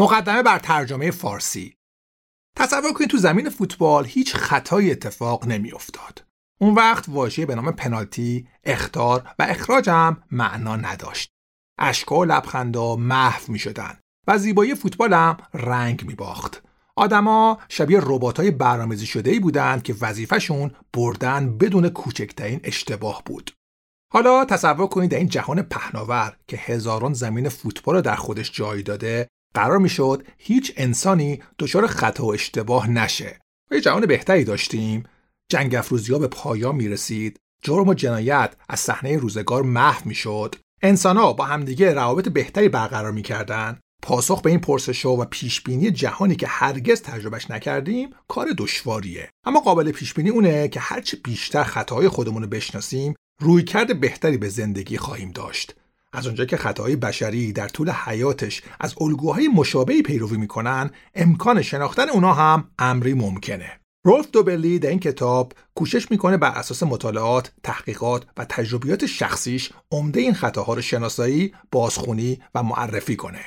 مقدمه بر ترجمه فارسی. تصور کنید تو زمین فوتبال هیچ خطایی اتفاق نمی‌افتاد. اون وقت واژه به نام پنالتی، اخطار و اخراج هم معنا نداشت. اشک‌ها و لبخندها محو می‌شدن و زیبایی فوتبال هم رنگ می‌باخت. آدما شبیه ربات‌های برنامه‌ریزی شده‌ای بودند که وظیفه‌شون بردن بدون کوچکترین اشتباه بود. حالا تصور کنید در این جهان پهناور که هزاران زمین فوتبال رو در خودش جای داده، قرار میشد هیچ انسانی دچار خطا و اشتباه نشه. یه جهان بهتری داشتیم، جنگ افروزی‌ها به پایان می‌رسید، جرم و جنایت از صحنه روزگار محو می‌شد، انسان‌ها با همدیگه روابط بهتری برقرار می‌کردن. پاسخ به این پرسش‌ها و پیشبینی جهانی که هرگز تجربهش نکردیم کار دشواریه، اما قابل پیشبینی اونه که هرچی بیشتر خطاهای خودمون رو بشناسیم، رویکرد بهتری به زندگی خواهیم داشت. از اونجایی که خطاهای بشری در طول حیاتش از الگوهای مشابهی پیروی میکنن، امکان شناختن اونا هم امری ممکنه. رالف دوبلی در این کتاب کوشش میکنه بر اساس مطالعات، تحقیقات و تجربیات شخصیش عمده این خطاها رو شناسایی، بازخوانی و معرفی کنه.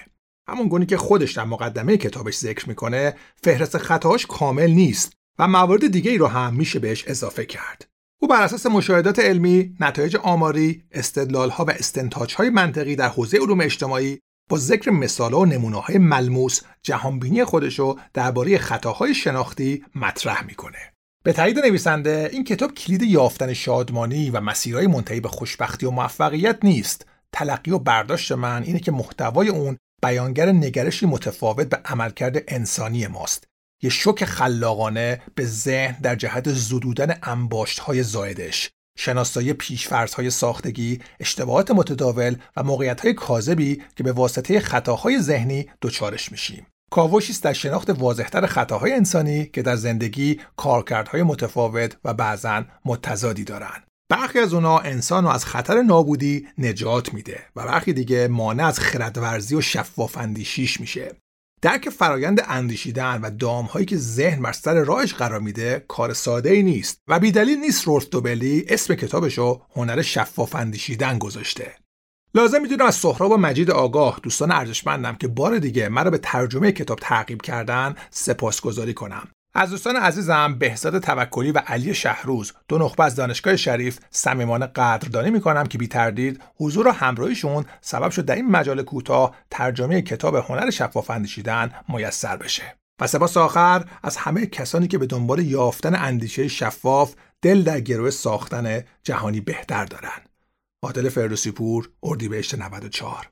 همون گونه که خودش در مقدمه کتابش ذکر میکنه، فهرست خطاهاش کامل نیست و موارد دیگه‌ای رو هم میشه بهش اضافه کرد. او بر اساس مشاهدات علمی، نتایج آماری، استدلال‌ها و استنتاج‌های منطقی در حوزه علوم اجتماعی با ذکر مثال‌ها و نمونه‌های ملموس، جهانبینی خودش رو درباره خطاهای شناختی مطرح می‌کنه. به تایید نویسنده، این کتاب کلید یافتن شادمانی و مسیرهای منتهی به خوشبختی و موفقیت نیست. تلقی و برداشت من اینه که محتوای اون بیانگر نگرشی متفاوت به عملکرد انسانی ماست. یه شوک خلاقانه به ذهن در جهت زدودن انباشت‌های زایدش، شناسایی پیش‌فرض‌های ساختگی، اشتباهات متداول و موقعیت‌های کاذبی که به واسطه خطاهای ذهنی دچارش میشیم. کاوشی است در شناخت واضح‌تر خطاهای انسانی که در زندگی کارکردهای متفاوت و بعضاً متضادی دارن. برخی از اونها انسان رو از خطر نابودی نجات میده و برخی دیگه مانع از خردورزی و شفاف اندیشیش میشه. درک فرایند اندیشیدن و دامهایی که ذهن بر سر راهش قرار میده کار ساده‌ای نیست و بی‌دلیل نیست رالف دوبلی اسم کتابشو هنر شفاف اندیشیدن گذاشته. لازم می‌دونم از سهراب و مجید آگاه، دوستان ارزشمندم که بار دیگه مرا به ترجمه کتاب تعقیب کردن، سپاسگزاری کنم. از دوستان عزیزم بهزاد توکلی و علی شهروز، دو نخبه از دانشگاه شریف، صمیمانه قدردانی می‌کنم که بی‌تردید حضور و همراهیشون سبب شد در این مجال کوتاه ترجمه کتاب هنر شفاف اندیشیدن میسر بشه. و سپاس آخر از همه کسانی که به دنبال یافتن اندیشه شفاف دل در گروه ساختن جهانی بهتر دارن. آدل فردوسیپور، اردیبهشت 94